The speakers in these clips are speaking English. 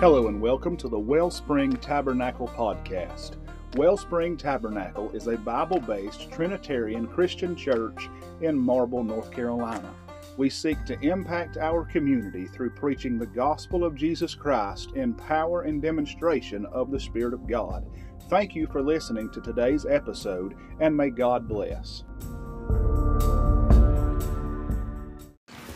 Hello and welcome to the Wellspring Tabernacle podcast. Wellspring Tabernacle is a Bible-based Trinitarian Christian church in Marble, North Carolina. We seek to impact our community through preaching the gospel of Jesus Christ in power and demonstration of the Spirit of God. Thank you for listening to today's episode, and may God bless.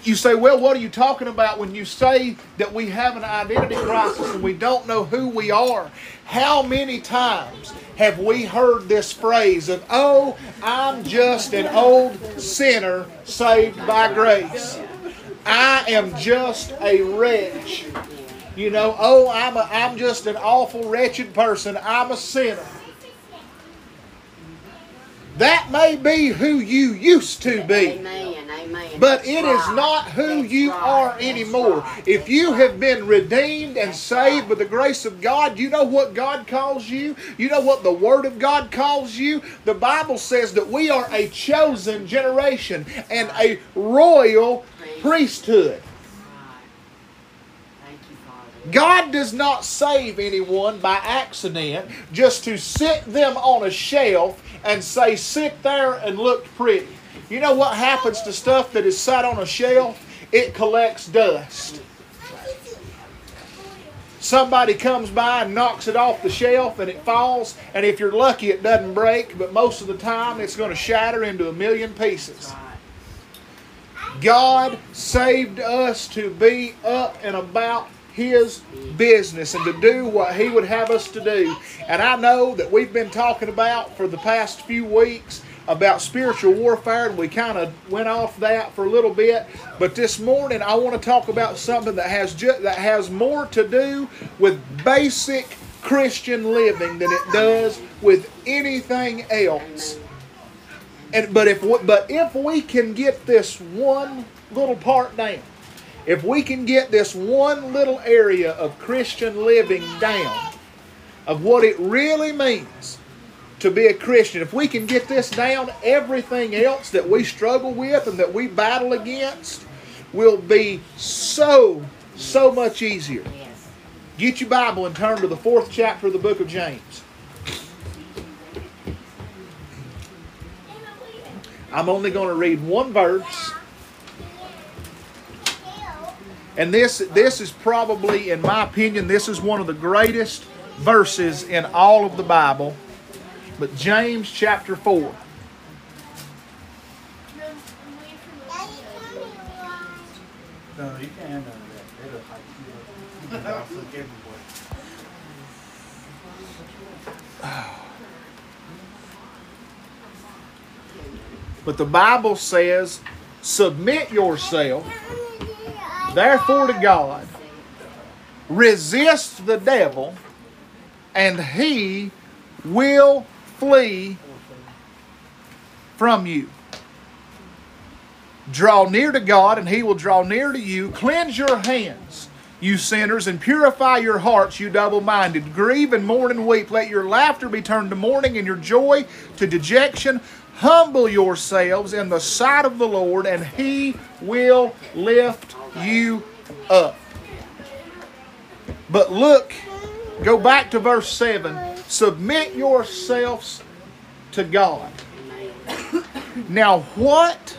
You say, well, what are you talking about when you say that we have an identity crisis and we don't know who we are? How many times have we heard this phrase of, oh, I'm just an old sinner saved by grace. I am just a wretch. You know, oh, I'm just an awful, wretched person. I'm a sinner. That may be who you used to be. Amen, amen. But it is not who you are anymore. If you have been redeemed and saved with the grace of God, you know what God calls you. You know what the Word of God calls you. The Bible says that we are a chosen generation and a royal priesthood. God does not save anyone by accident just to sit them on a shelf and say, sit there and look pretty. You know what happens to stuff that is sat on a shelf? It collects dust. Somebody comes by and knocks it off the shelf and it falls, and if you're lucky it doesn't break, but most of the time it's going to shatter into a million pieces. God saved us to be up and about His business and to do what He would have us to do. And I know that we've been talking about for the past few weeks about spiritual warfare, and we kind of went off that for a little bit. But this morning I want to talk about something that has more to do with basic Christian living than it does with anything else. But if we can get this one little part down, if we can get this one little area of Christian living down, of what it really means to be a Christian, if we can get this down, everything else that we struggle with and that we battle against will be so much easier. Get your Bible and turn to the 4th chapter of the book of James. I'm only going to read one verse. And this is probably, in my opinion, this is one of the greatest verses in all of the Bible. But James chapter 4. No, you can't handle that. It'll hike you up. I'll flick everywhere. But the Bible says, submit yourself therefore to God, resist the devil, and he will flee from you. Draw near to God, and he will draw near to you. Cleanse your hands, you sinners, and purify your hearts, you double-minded. Grieve and mourn and weep. Let your laughter be turned to mourning and your joy to dejection. Humble yourselves in the sight of the Lord, and he will lift you up. But look, go back to verse 7. Submit yourselves to God. Now what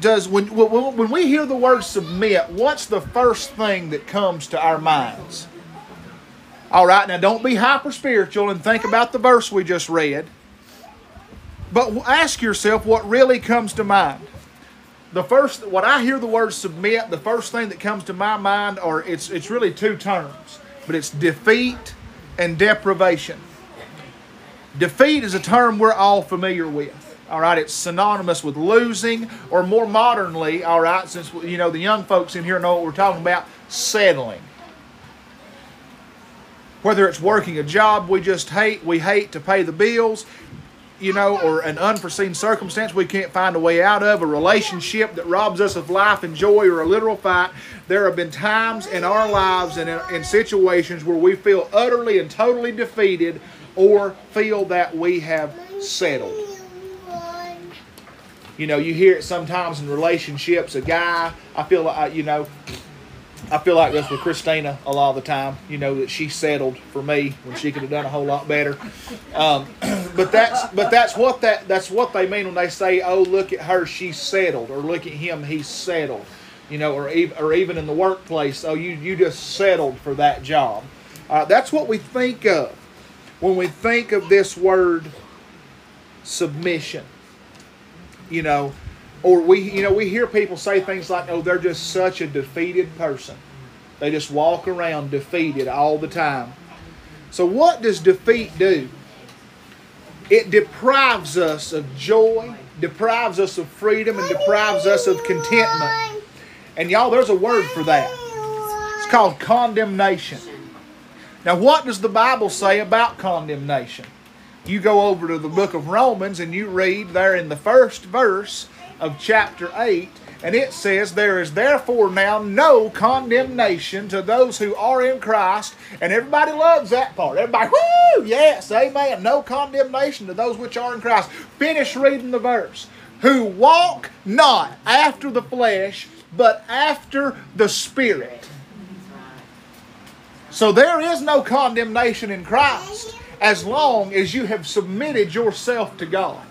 does, when we hear the word submit, what's the first thing that comes to our minds? All right, now don't be hyper-spiritual and think about the verse we just read. But ask yourself what really comes to mind. When I hear the word submit, the first thing that comes to my mind are, it's really two terms, but it's defeat and deprivation. Defeat is a term we're all familiar with. All right, it's synonymous with losing, or more modernly, all right, since you know the young folks in here know what we're talking about, settling. Whether it's working a job we hate to pay the bills, you know, or an unforeseen circumstance we can't find a way out of, a relationship that robs us of life and joy, or a literal fight. There have been times in our lives and in situations where we feel utterly and totally defeated or feel that we have settled. You know, you hear it sometimes in relationships. A guy, I feel like, you know, I feel like that's with Christina a lot of the time, you know, that she settled for me when she could have done a whole lot better. But that's what they mean when they say, oh, look at her, she's settled, or look at him, he's settled, you know, or even in the workplace, oh, you just settled for that job. That's what we think of when we think of this word submission, you know. Or we hear people say things like, oh, they're just such a defeated person. They just walk around defeated all the time. So what does defeat do? It deprives us of joy, deprives us of freedom, and deprives us of contentment. And y'all, there's a word for that. It's called condemnation. Now, what does the Bible say about condemnation? You go over to the book of Romans and you read there in the first verse of chapter 8, and it says, there is therefore now no condemnation to those who are in Christ. And everybody loves that part. Everybody, woo, yes, amen. No condemnation to those which are in Christ. Finish reading the verse. Who walk not after the flesh, but after the Spirit. So there is no condemnation in Christ as long as you have submitted yourself to God.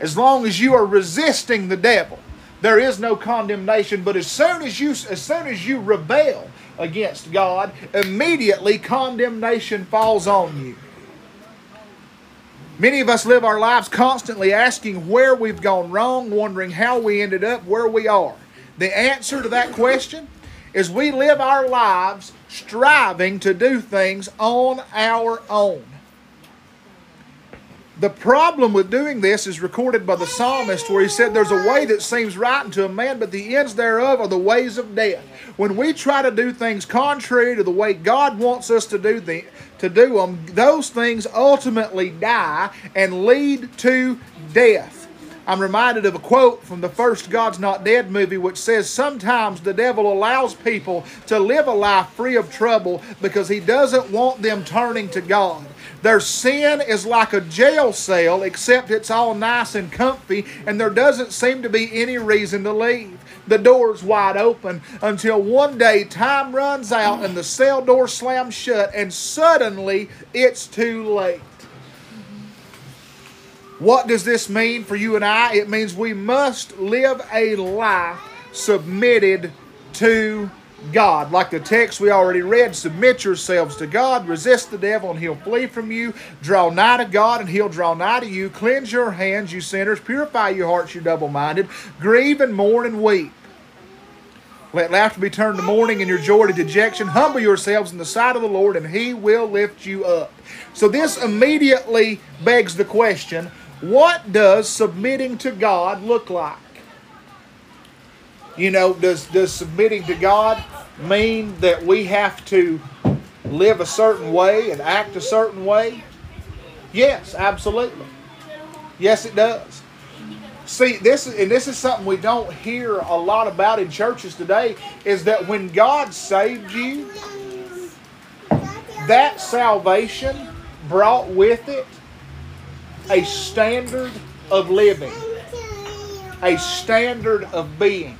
As long as you are resisting the devil, there is no condemnation. But as soon as you rebel against God, immediately condemnation falls on you. Many of us live our lives constantly asking where we've gone wrong, wondering how we ended up where we are. The answer to that question is we live our lives striving to do things on our own. The problem with doing this is recorded by the psalmist, where he said, there's a way that seems right unto a man, but the ends thereof are the ways of death. When we try to do things contrary to the way God wants us to do them, those things ultimately die and lead to death. I'm reminded of a quote from the first God's Not Dead movie, which says, sometimes the devil allows people to live a life free of trouble because he doesn't want them turning to God. Their sin is like a jail cell, except it's all nice and comfy, and there doesn't seem to be any reason to leave. The door's wide open until one day time runs out and the cell door slams shut, and suddenly it's too late. What does this mean for you and I? It means we must live a life submitted to God. Like the text we already read, submit yourselves to God, resist the devil and he'll flee from you, draw nigh to God and he'll draw nigh to you, cleanse your hands, you sinners, purify your hearts, you double-minded, grieve and mourn and weep. Let laughter be turned to mourning and your joy to dejection. Humble yourselves in the sight of the Lord and he will lift you up. So this immediately begs the question, what does submitting to God look like? You know, does submitting to God mean that we have to live a certain way and act a certain way? Yes, absolutely. Yes, it does. See, this is something we don't hear a lot about in churches today, is that when God saved you, that salvation brought with it a standard of living, a standard of being.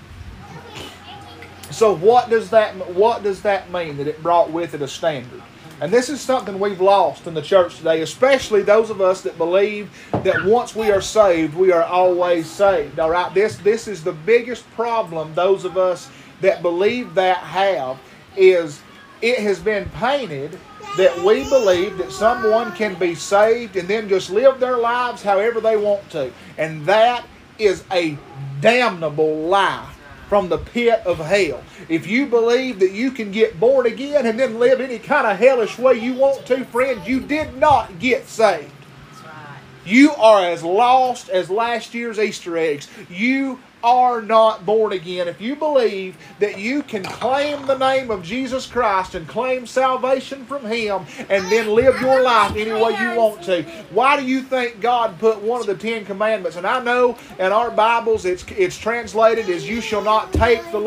So what does that mean that it brought with it a standard? And this is something we've lost in the church today, especially those of us that believe that once we are saved, we are always saved. All right, this is the biggest problem those of us that believe that have, is it has been painted that we believe that someone can be saved and then just live their lives however they want to. And that is a damnable lie from the pit of hell. If you believe that you can get born again and then live any kind of hellish way you want to, friend, you did not get saved. That's right. You are as lost as last year's Easter eggs. You are not born again. If you believe that you can claim the name of Jesus Christ and claim salvation from Him and then live your life any way you want to, why do you think God put one of the 10 commandments? And I know in our Bibles it's translated as "You shall not take the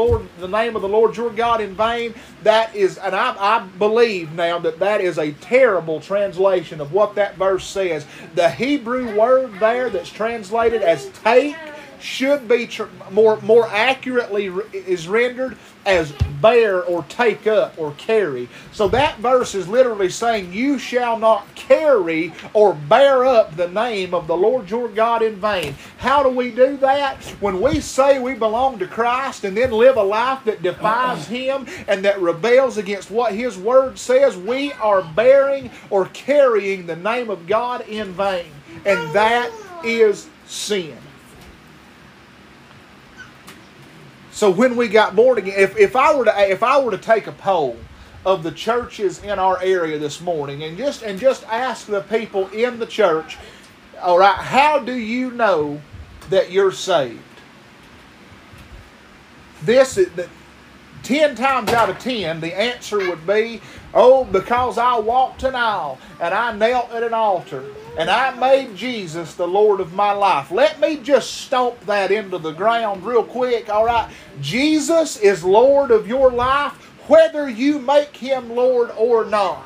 name of the Lord your God in vain." That is, and I believe now that is a terrible translation of what that verse says. The Hebrew word there that's translated as "take" should be more accurately is rendered as bear or take up or carry. So that verse is literally saying you shall not carry or bear up the name of the Lord your God in vain. How do we do that? When we say we belong to Christ and then live a life that defies Him and that rebels against what His Word says, we are bearing or carrying the name of God in vain. And that is sin. So when we got born again, if I were to take a poll of the churches in our area this morning and just ask the people in the church, all right, how do you know that you're saved? This is 10 times out of 10, the answer would be, oh, because I walked an aisle and I knelt at an altar and I made Jesus the Lord of my life. Let me just stomp that into the ground real quick, all right? Jesus is Lord of your life, whether you make Him Lord or not.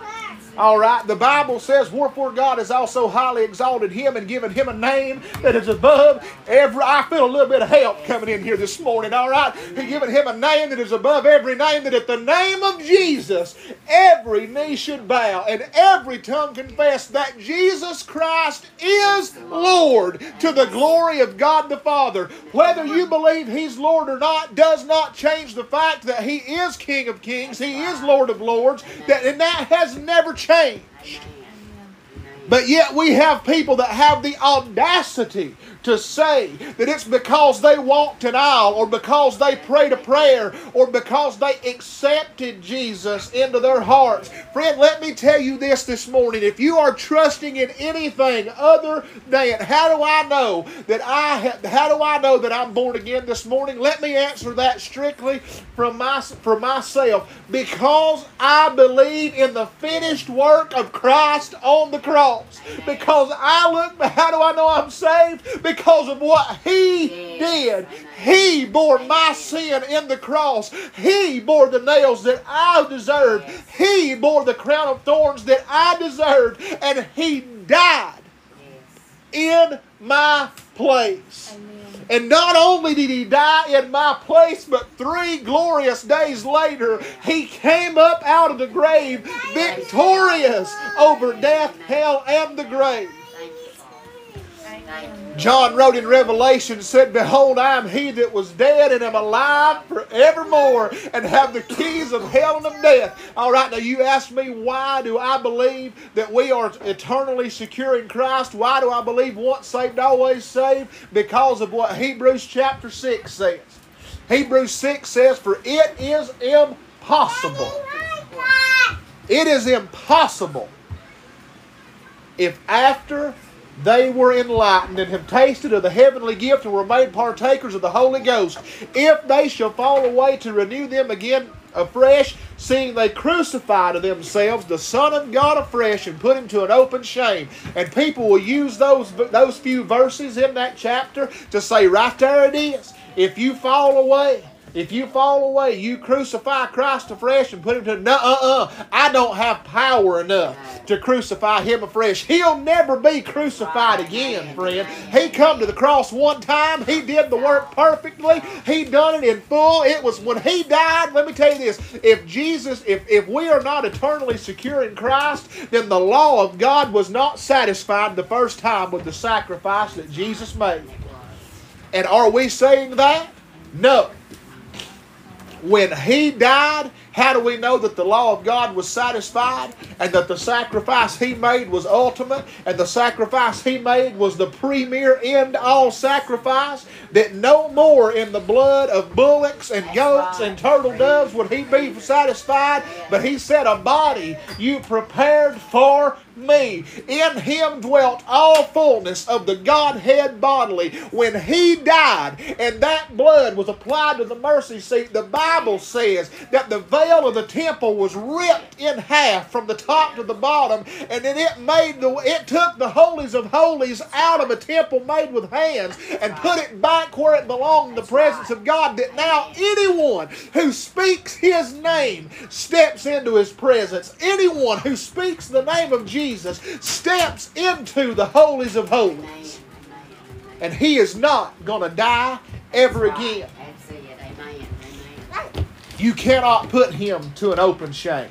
All right, the Bible says, wherefore God has also highly exalted Him and given Him a name that is above every... I feel a little bit of help coming in here this morning, all right? He's given Him a name that is above every name, that at the name of Jesus, every knee should bow and every tongue confess that Jesus Christ is Lord, to the glory of God the Father. Whether you believe He's Lord or not does not change the fact that He is King of Kings, He is Lord of Lords, and that has never changed. But yet we have people that have the audacity to say that it's because they walked an aisle or because they prayed a prayer or because they accepted Jesus into their hearts. Friend, let me tell you this morning. If you are trusting in anything other than how do I know that I'm born again this morning? Let me answer that strictly for myself. Because I believe in the finished work of Christ on the cross. Because I look, how do I know I'm saved? Because of what He did. He bore my sin in the cross. He bore the nails that I deserved. He bore the crown of thorns that I deserved. And He died in my place. And not only did He die in my place, but 3 glorious days later, He came up out of the grave victorious over death, hell, and the grave. John wrote in Revelation, said, behold, I am He that was dead and am alive forevermore and have the keys of hell and of death. All right, now you ask me, why do I believe that we are eternally secure in Christ? Why do I believe once saved, always saved? Because of what Hebrews chapter 6 says. Hebrews 6 says, for it is impossible. It is impossible if after they were enlightened and have tasted of the heavenly gift and were made partakers of the Holy Ghost, if they shall fall away, to renew them again afresh, seeing they crucify to themselves the Son of God afresh and put Him to an open shame. And people will use those few verses in that chapter to say, right there it is. If you fall away, you crucify Christ afresh and put Him to... I don't have power enough to crucify Him afresh. He'll never be crucified again, friend. He come to the cross one time. He did the work perfectly. He done it in full. It was when He died. Let me tell you this. If we are not eternally secure in Christ, then the law of God was not satisfied the first time with the sacrifice that Jesus made. And are we saying that? No. When He died, how do we know that the law of God was satisfied and that the sacrifice He made was ultimate and the sacrifice He made was the premier end all sacrifice, that no more in the blood of bullocks and goats and turtle doves would He be satisfied, but He said, a body you prepared for me. In Him dwelt all fullness of the Godhead bodily. When He died and that blood was applied to the mercy seat, the Bible says that the veil of the temple was ripped in half from the top to the bottom, and then it took the holies of holies out of a temple made with hands and put it back where it belonged, the presence of God, that now anyone who speaks His name steps into His presence. Anyone who speaks the name of Jesus steps into the holies of holies. And he is not going to die ever again. That's it. Amen. Amen. You cannot put him to an open shame.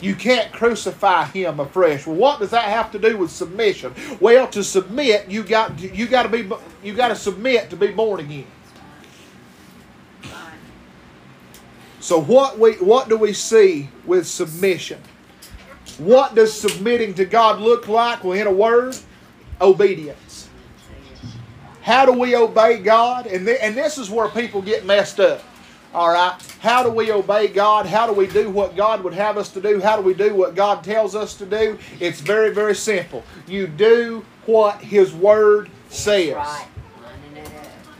You can't crucify him afresh. Well, what does that have to do with submission? Well, to submit, you got to submit to be born again. So what do we see with submission? What does submitting to God look like? Well, in a word, obedience. How do we obey God? And this is where people get messed up. All right. How do we obey God? How do we do what God would have us to do? How do we do what God tells us to do? It's very, very simple. You do what His Word says. Right.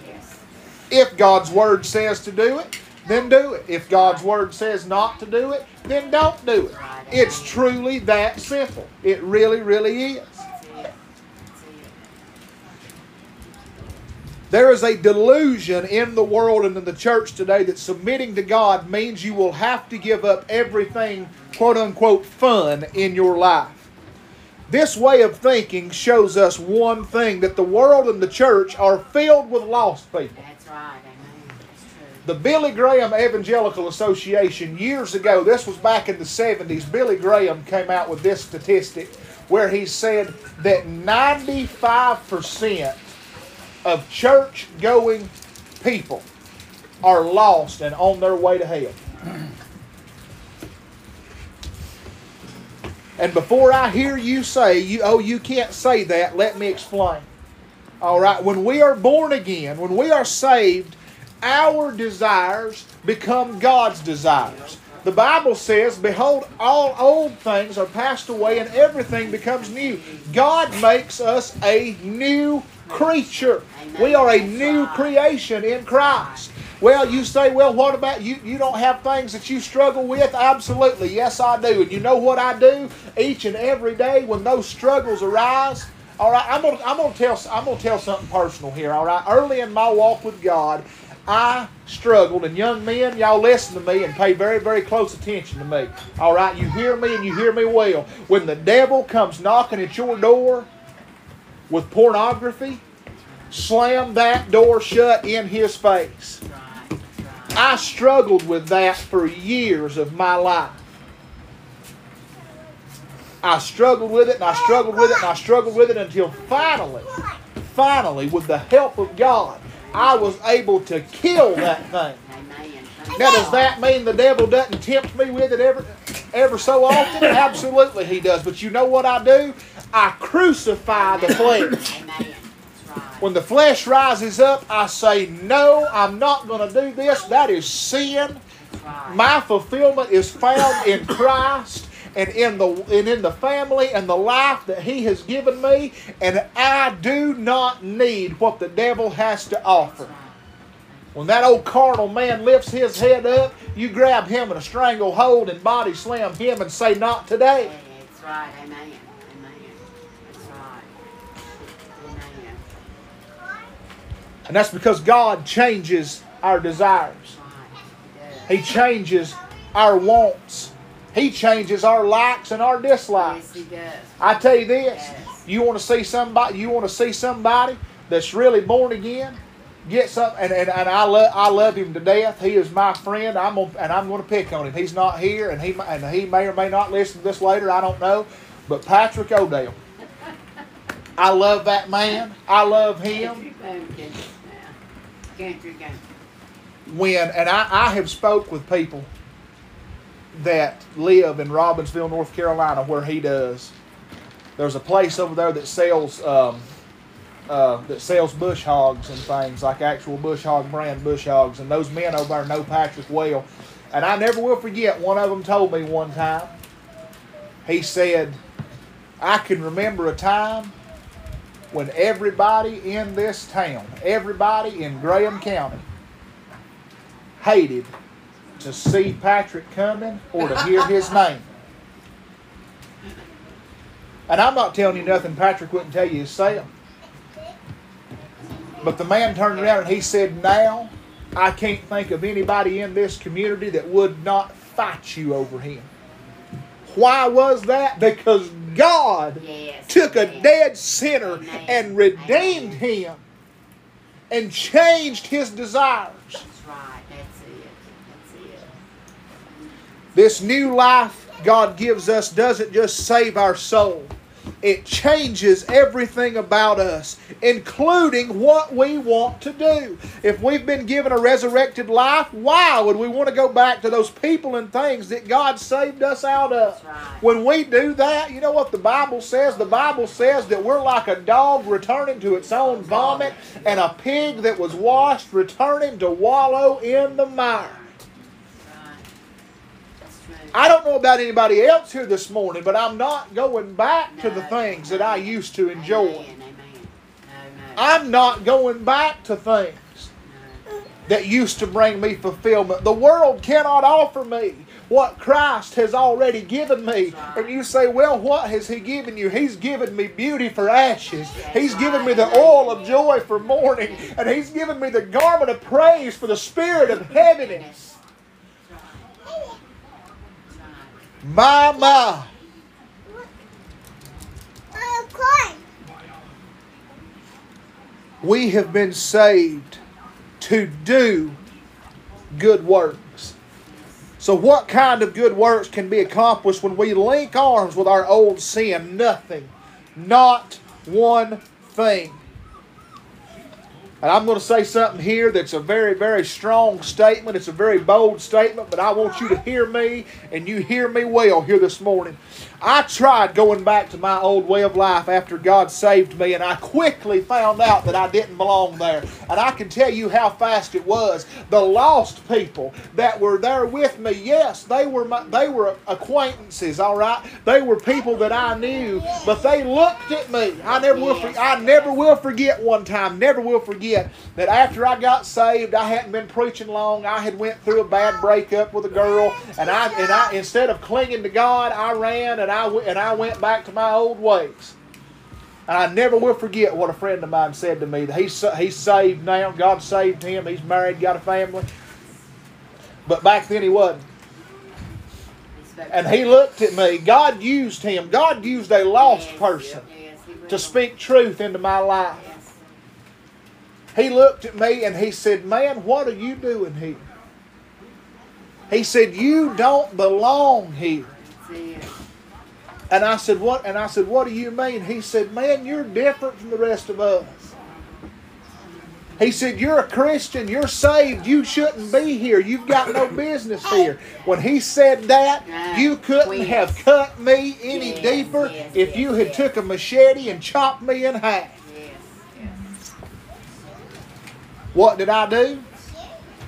Yes. If God's Word says to do it, then do it. If God's Word says not to do it, then don't do it. Right. It's truly that simple. It really, really is. That's it. That's it. There is a delusion in the world and in the church today that submitting to God means you will have to give up everything, quote unquote, fun in your life. This way of thinking shows us one thing, that the world and the church are filled with lost people. That's right. Amen. That's true. The Billy Graham Evangelical Association, years ago, this was back in the 70s, Billy Graham came out with this statistic where he said that 95% of church-going people are lost and on their way to hell. And before I hear you say, you can't say that, let me explain. All right, when we are born again, when we are saved, our desires become God's desires. The Bible says, behold, all old things are passed away and everything becomes new. God makes us a new creature. We are a new creation in Christ. Well, you say, well, what about you? You don't have things that you struggle with? Absolutely. Yes, I do. And you know what I do each and every day when those struggles arise? All right, I'm gonna tell something personal here. All right, early in my walk with God, I struggled, and young men, y'all listen to me and pay very, very close attention to me. All right, you hear me and you hear me well. When the devil comes knocking at your door with pornography, slam that door shut in his face. I struggled with that for years of my life. I struggled with it, and I struggled with it, and I struggled with it until finally, with the help of God, I was able to kill that thing. Now, does that mean the devil doesn't tempt me with it ever so often? Absolutely he does. But you know what I do? I crucify the flesh. When the flesh rises up, I say, no, I'm not going to do this. That is sin. My fulfillment is found in Christ and in the family and the life that He has given me. And I do not need what the devil has to offer. When that old carnal man lifts his head up, you grab him in a stranglehold and body slam him and say, not today. That's right, amen. And that's because God changes our desires. He changes our wants. He changes our likes and our dislikes. Yes, He does. I tell you this, yes. You want to see somebody that's really born again, get something, and I love him to death. He is my friend. I'm going to pick on him. He's not here, and he may or may not listen to this later. I don't know, but Patrick O'Dell. I love that man. I love him. I have spoke with people that live in Robbinsville, North Carolina, where he does. There's a place over there that sells bush hogs and things, like actual bush hog brand bush hogs. And those men over there know Patrick well. And I never will forget, one of them told me one time, he said, I can remember a time when everybody in this town, everybody in Graham County, hated to see Patrick coming or to hear his name. And I'm not telling you nothing Patrick wouldn't tell you himself. But the man turned around and he said, now I can't think of anybody in this community that would not fight you over him. Why was that? Because God took a dead sinner and redeemed him and changed his desires. That's right. That's it. That's it. This new life God gives us doesn't just save our soul. It changes everything about us, including what we want to do. If we've been given a resurrected life, why would we want to go back to those people and things that God saved us out of? Right. When we do that, you know what the Bible says? The Bible says that we're like a dog returning to its own vomit and a pig that was washed returning to wallow in the mire. I don't know about anybody else here this morning, but I'm not going back to the things that I used to enjoy. Amen, amen. No. I'm not going back to things that used to bring me fulfillment. The world cannot offer me what Christ has already given me. Right. And you say, well, what has He given you? He's given me beauty for ashes. He's given me the oil of joy for mourning. And He's given me the garment of praise for the spirit of heaviness. My. We have been saved to do good works. So what kind of good works can be accomplished when we link arms with our old sin? Nothing. Not one thing. And I'm going to say something here that's a very, very strong statement. It's a very bold statement, but I want you to hear me, and you hear me well here this morning. I tried going back to my old way of life after God saved me, and I quickly found out that I didn't belong there. And I can tell you how fast it was. The lost people that were there with me, yes, they were acquaintances, all right? They were people that I knew, but they looked at me. I never will forget one time, never will forget. That after I got saved, I hadn't been preaching long. I had went through a bad breakup with a girl, and I instead of clinging to God, I ran and I went back to my old ways. And I never will forget what a friend of mine said to me. He's saved now. God saved him. He's married, got a family. But back then he wasn't. And he looked at me. God used him. God used a lost person to speak truth into my life. He looked at me and he said, man, what are you doing here? He said, you don't belong here. And I said, what? And I said, what do you mean? He said, man, you're different from the rest of us. He said, you're a Christian, you're saved, you shouldn't be here, you've got no business here. When he said that, you couldn't have cut me any deeper if you had took a machete and chopped me in half. What did I do?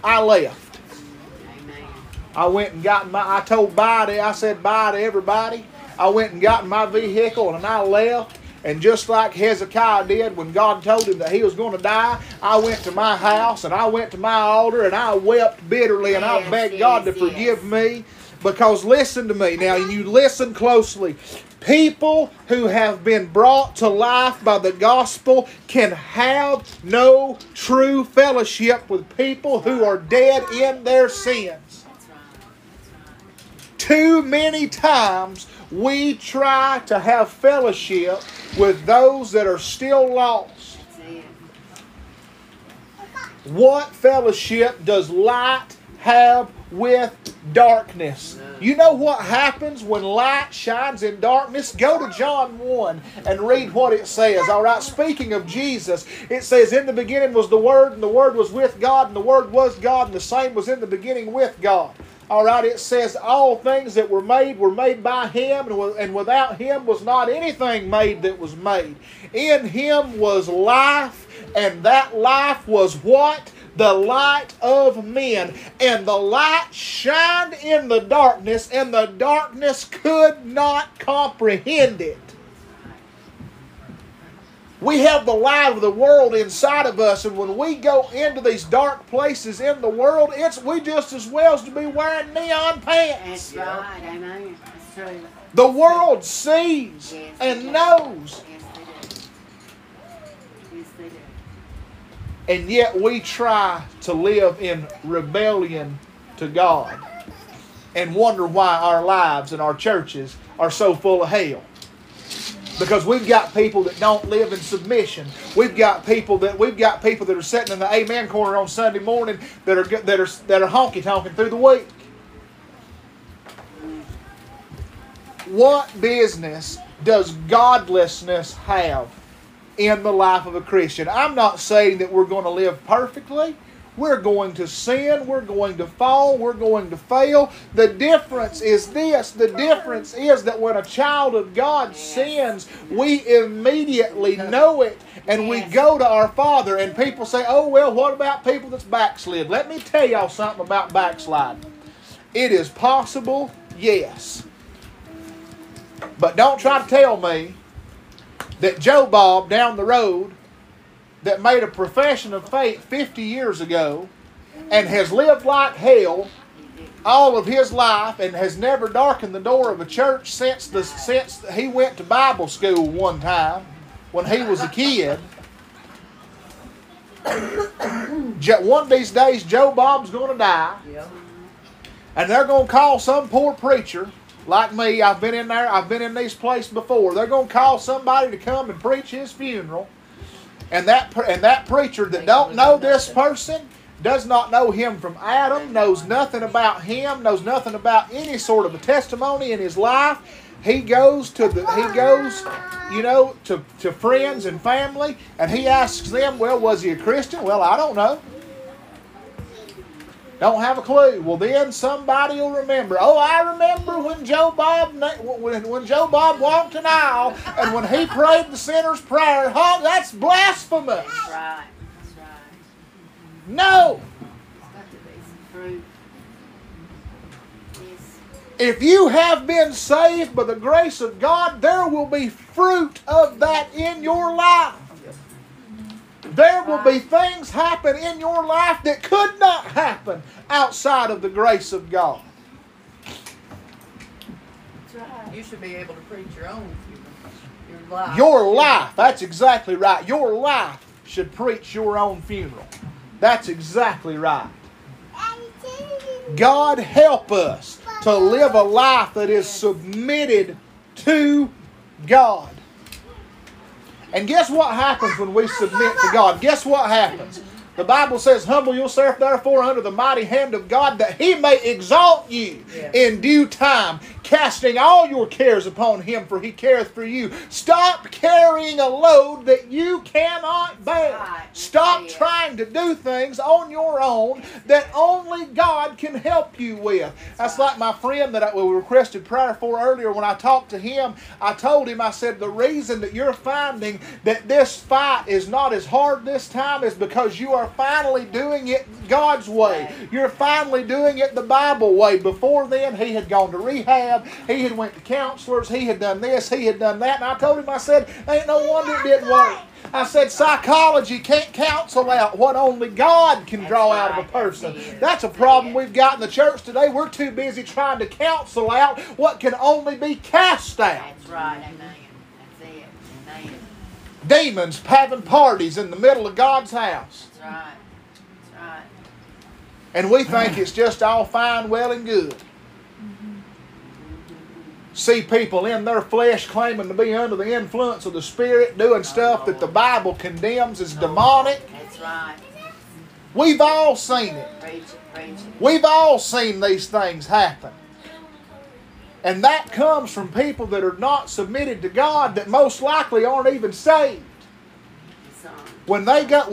I left. I went and got my, I told bye to, I said bye to everybody. I went and got in my vehicle and I left. And just like Hezekiah did when God told him that he was going to die, I went to my house and I went to my altar and I wept bitterly and I begged God to forgive me. Because listen to me now, and you listen closely. People who have been brought to life by the gospel can have no true fellowship with people who are dead in their sins. Too many times we try to have fellowship with those that are still lost. What fellowship does light have with darkness? You know what happens when light shines in darkness? Go to John 1 and read what it says. All right, speaking of Jesus, it says, in the beginning was the Word, and the Word was with God, and the Word was God, and the same was in the beginning with God. All right, it says, all things that were made by Him, and without Him was not anything made that was made. In Him was life, and that life was what? The light of men. And the light shined in the darkness, and the darkness could not comprehend it. We have the light of the world inside of us, and when we go into these dark places in the world, we just as well as to be wearing neon pants. That's right, amen. That's true. The world sees and knows. And yet we try to live in rebellion to God and wonder why our lives and our churches are so full of hell. Because we've got people that don't live in submission. We've got people that are sitting in the amen corner on Sunday morning that are honky tonking through the week. What business does godlessness have in the life of a Christian? I'm not saying that we're going to live perfectly. We're going to sin. We're going to fall. We're going to fail. The difference is this. The difference is that when a child of God sins, we immediately know it and we go to our Father. And people say, oh, well, what about people that's backslid? Let me tell y'all something about backsliding. It is possible, yes. But don't try to tell me that Joe Bob down the road that made a profession of faith 50 years ago and has lived like hell all of his life and has never darkened the door of a church since he went to Bible school one time when he was a kid. One of these days, Joe Bob's going to die, and they're going to call some poor preacher like me. I've been in there. I've been in these places before. They're going to call somebody to come and preach his funeral. And that preacher that don't know this person, does not know him from Adam, knows nothing about him, knows nothing about any sort of a testimony in his life. He goes to friends and family, and he asks them, well, was he a Christian? Well, I don't know. Don't have a clue. Well, then somebody will remember. Oh, I remember when Joe Bob walked an aisle and when he prayed the sinner's prayer. Oh, that's blasphemous. That's right. That's right. No. There's got to be some fruit. Yes. If you have been saved by the grace of God, there will be fruit of that in your life. There will be things happen in your life that could not happen outside of the grace of God. That's right. You should be able to preach your own funeral. Your life. Your life. That's exactly right. Your life should preach your own funeral. That's exactly right. God help us to live a life that is submitted to God. And guess what happens when we submit to God? Guess what happens? The Bible says, humble yourself therefore under the mighty hand of God that He may exalt you in due time, casting all your cares upon Him, for He careth for you. Stop carrying a load that you cannot bear. Stop trying to do things on your own that only God can help you with. That's like my friend that we requested prayer for earlier. When I talked to him, I told him, I said, the reason that you're finding that this fight is not as hard this time is because you are finally doing it God's way. You're finally doing it the Bible way. Before then, he had gone to rehab. He had went to counselors. He had done this. He had done that. And I told him, I said, ain't no wonder it didn't work. I said, psychology can't counsel out what only God can draw out of a person. That's a problem we've got in the church today. We're too busy trying to counsel out what can only be cast out. That's right. Amen. That's it. Amen. Demons having parties in the middle of God's house. That's right. That's right. And we think it's just all fine, well, and good. See people in their flesh claiming to be under the influence of the Spirit, doing stuff that the Bible condemns as demonic. That's right. We've all seen it. We've all seen these things happen. And that comes from people that are not submitted to God, that most likely aren't even saved. When they go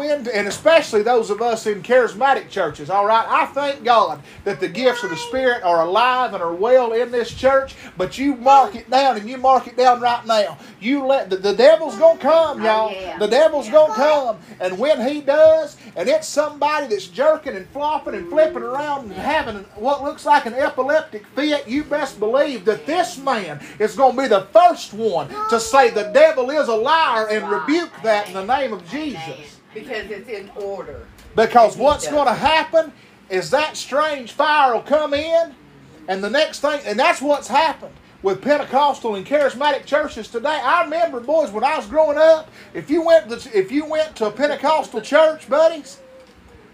into, and especially those of us in charismatic churches, all right, I thank God that the gifts of the Spirit are alive and are well in this church, but you mark it down, and you mark it down right now. You let the devil's going to come, y'all. The devil's going to come, and when he does, and it's somebody that's jerking and flopping and flipping around and having what looks like an epileptic fit, you best believe that this man is going to be the first one to say the devil is a liar and rebuke that in the name of Jesus. Because it's in order. Because what's going to happen is that strange fire will come in, and the next thing, and that's what's happened with Pentecostal and charismatic churches today. I remember, boys, when I was growing up, if you went to a Pentecostal church, buddies,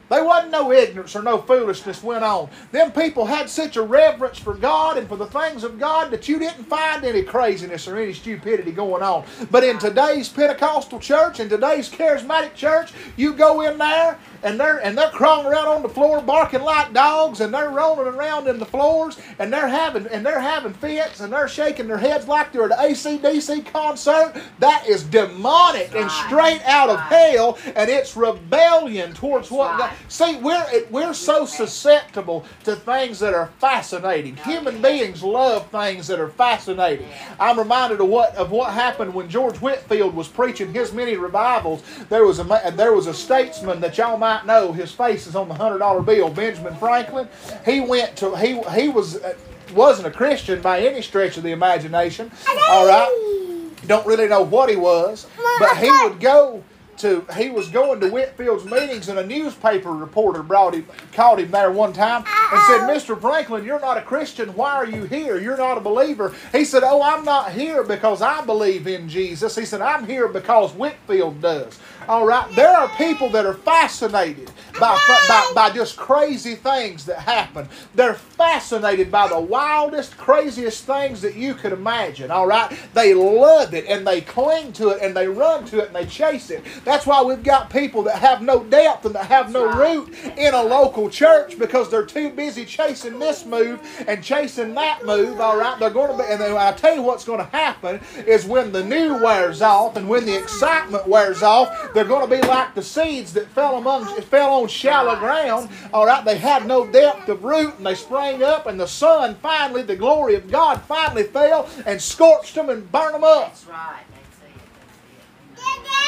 There wasn't no ignorance or no foolishness went on. Them people had such a reverence for God and for the things of God that you didn't find any craziness or any stupidity going on. But in today's Pentecostal church, in today's charismatic church, you go in there and they're crawling around on the floor barking like dogs, and they're rolling around in the floors, and they're having fits, and they're shaking their heads like they're at an AC/DC concert. That is demonic and straight out of hell, and it's rebellion towards what God. See, we're so susceptible to things that are fascinating. Human beings love things that are fascinating. I'm reminded of what happened when George Whitefield was preaching his many revivals. There was a statesman that y'all might know. His face is on the $100 bill. Benjamin Franklin. He wasn't a Christian by any stretch of the imagination. All right, don't really know what he was, but he would go. He was going to Whitfield's meetings, and a newspaper reporter called him there one time and said, "Mr. Franklin, you're not a Christian. Why are you here? You're not a believer." He said, "Oh, I'm not here because I believe in Jesus." He said, "I'm here because Whitfield does." All right, there are people that are fascinated by just crazy things that happen. They're fascinated by the wildest, craziest things that you could imagine. All right, they love it, and they cling to it, and they run to it, and they chase it. That's why we've got people that have no depth and that have no root in a local church, because they're too busy chasing this move and chasing that move. All right, they're going to be, and I tell you what's going to happen is when the new wears off and when the excitement wears off, they're going to be like the seeds that fell on shallow ground. All right, they had no depth of root, and they sprang up, and the sun finally, the glory of God finally fell and scorched them and burned them up. That's right.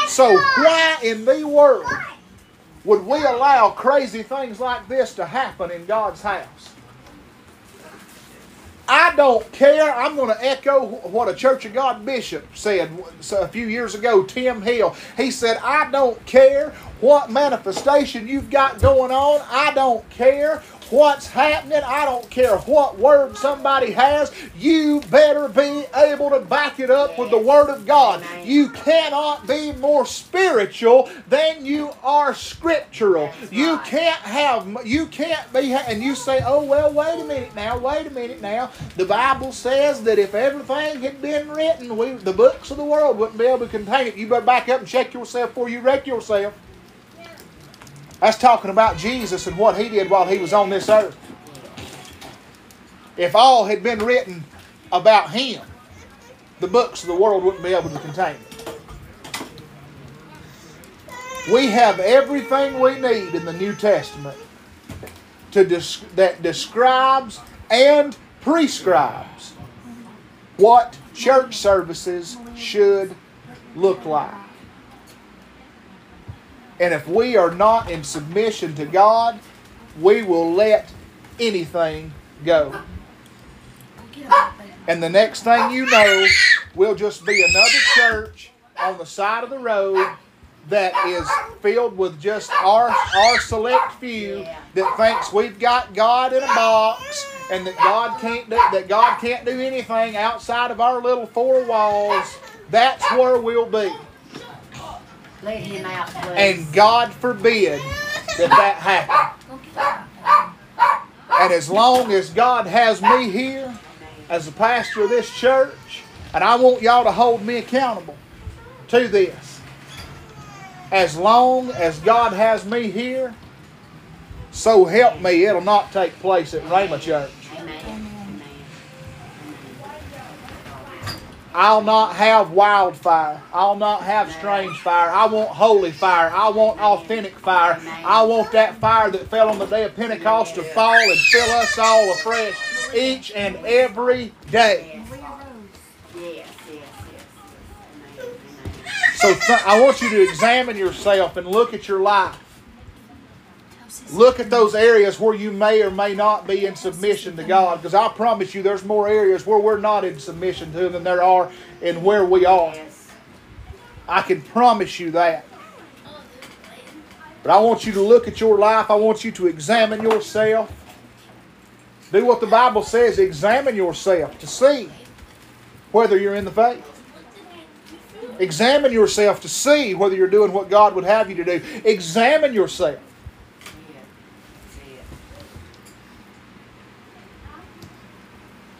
So why in the world would we allow crazy things like this to happen in God's house? I don't care. I'm going to echo what a Church of God bishop said a few years ago, Tim Hill. He said, "I don't care what manifestation you've got going on. I don't care what's happening. I don't care what word somebody has. You better be able to back it up with the Word of God." You cannot be more spiritual than you are scriptural. You can't be, and you say, "Oh, well, wait a minute now. The Bible says that if everything had been written, the books of the world wouldn't be able to contain it." You better back up and check yourself before you wreck yourself. That's talking about Jesus and what He did while He was on this earth. If all had been written about Him, the books of the world wouldn't be able to contain it. We have everything we need in the New Testament that describes and prescribes what church services should look like. And if we are not in submission to God, we will let anything go. And the next thing you know, we'll just be another church on the side of the road that is filled with just our select few that thinks we've got God in a box, and that God can't do anything outside of our little four walls. That's where we'll be. Let him out, please. And God forbid that happen. And as long as God has me here as the pastor of this church, and I want y'all to hold me accountable to this, as long as God has me here, so help me, it'll not take place at Rama Church. I'll not have wildfire. I'll not have strange fire. I want holy fire. I want authentic fire. I want that fire that fell on the day of Pentecost to fall and fill us all afresh each and every day. So I want you to examine yourself and look at your life. Look at those areas where you may or may not be in submission to God, because I promise you there's more areas where we're not in submission to Him than there are in where we are. I can promise you that. But I want you to look at your life. I want you to examine yourself. Do what the Bible says. Examine yourself to see whether you're in the faith. Examine yourself to see whether you're doing what God would have you to do. Examine yourself.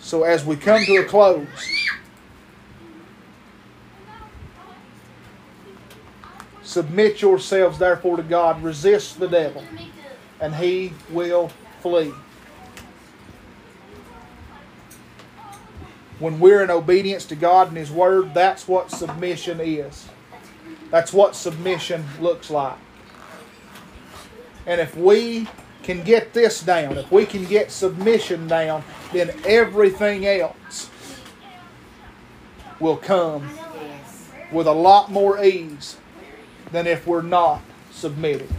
So as we come to a close, submit yourselves therefore to God, resist the devil, and he will flee. When we're in obedience to God and His Word, that's what submission is. That's what submission looks like. And if we can get this down, if we can get submission down, then everything else will come with a lot more ease than if we're not submitted.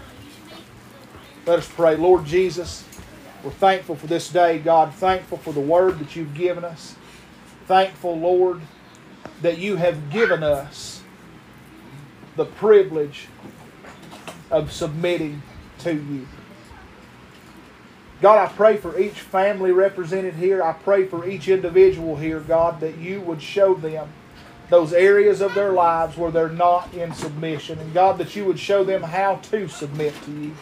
Let us pray. Lord Jesus, we're thankful for this day. God, thankful for the Word that You've given us. Thankful, Lord, that You have given us the privilege of submitting to You. God, I pray for each family represented here. I pray for each individual here, God, that You would show them those areas of their lives where they're not in submission. And God, that You would show them how to submit to You.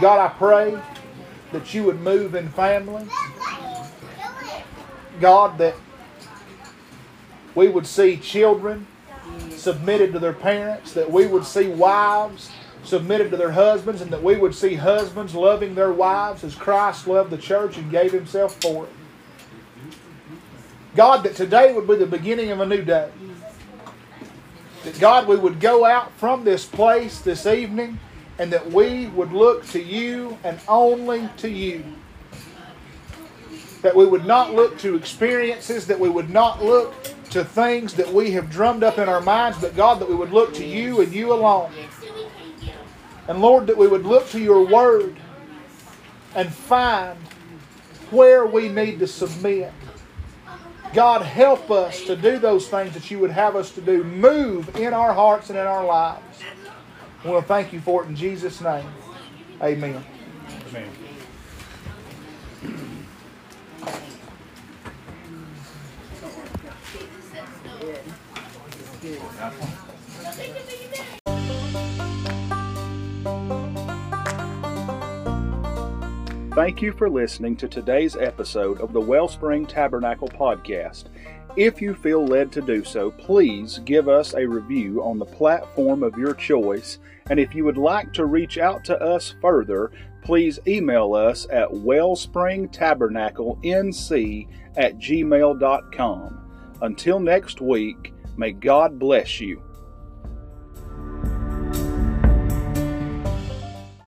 God, I pray that You would move in families. God, that we would see children submitted to their parents, that we would see wives submitted to their husbands, and that we would see husbands loving their wives as Christ loved the church and gave Himself for it. God, that today would be the beginning of a new day. That, God, we would go out from this place this evening and that we would look to You and only to You. That we would not look to experiences, that we would not look to things that we have drummed up in our minds, but God, that we would look to You and You alone. And Lord, that we would look to Your Word and find where we need to submit. God, help us to do those things that You would have us to do. Move in our hearts and in our lives. I want to thank You for it in Jesus' name. Amen. Amen. Thank you for listening to today's episode of the Wellspring Tabernacle Podcast. If you feel led to do so, please give us a review on the platform of your choice. And if you would like to reach out to us further, please email us at wellspringtabernaclenc@gmail.com. Until next week, may God bless you.